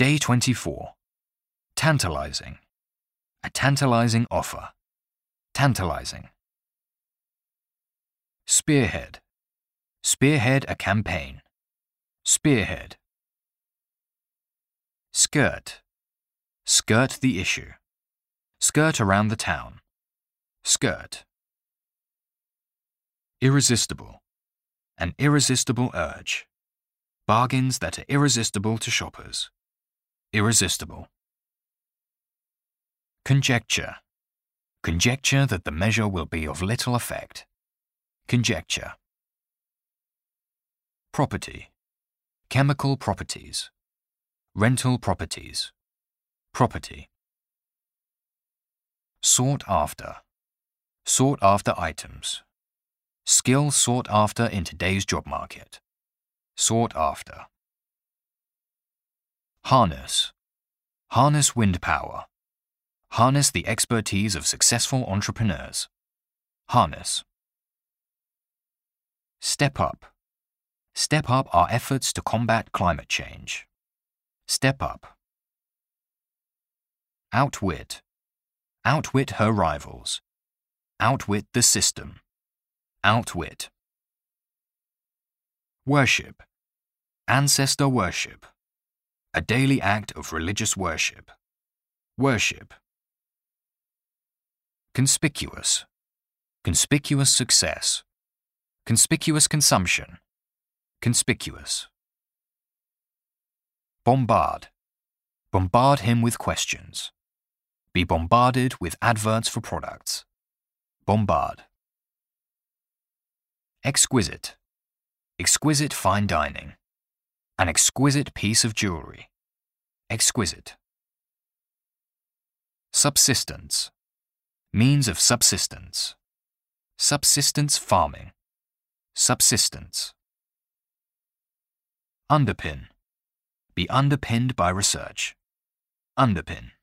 Day 24. Tantalizing. A tantalizing offer. Tantalizing. Spearhead. Spearhead a campaign. Spearhead. Skirt. Skirt the issue. Skirt around the town. Skirt. Irresistible. An irresistible urge. Bargains that are irresistible to shoppers. Irresistible. Conjecture. Conjecture that the measure will be of little effect. Conjecture. Property. Chemical properties. Rental properties. Property. Sought after. Sought after items. Skill sought after in today's job market. Sought after. Harness. Harness wind power. Harness the expertise of successful entrepreneurs. Harness. Step up. Step up our efforts to combat climate change. Step up. Outwit. Outwit her rivals. Outwit the system. Outwit. Worship. Ancestor worship. A daily act of religious worship. Worship. Conspicuous. Conspicuous success. Conspicuous consumption. Conspicuous. Bombard. Bombard him with questions. Be bombarded with adverts for products. Bombard. Exquisite. Exquisite fine dining. An exquisite piece of jewelry. Exquisite. Subsistence. Means of subsistence. Subsistence farming. Subsistence. Underpin. Be underpinned by research. Underpin.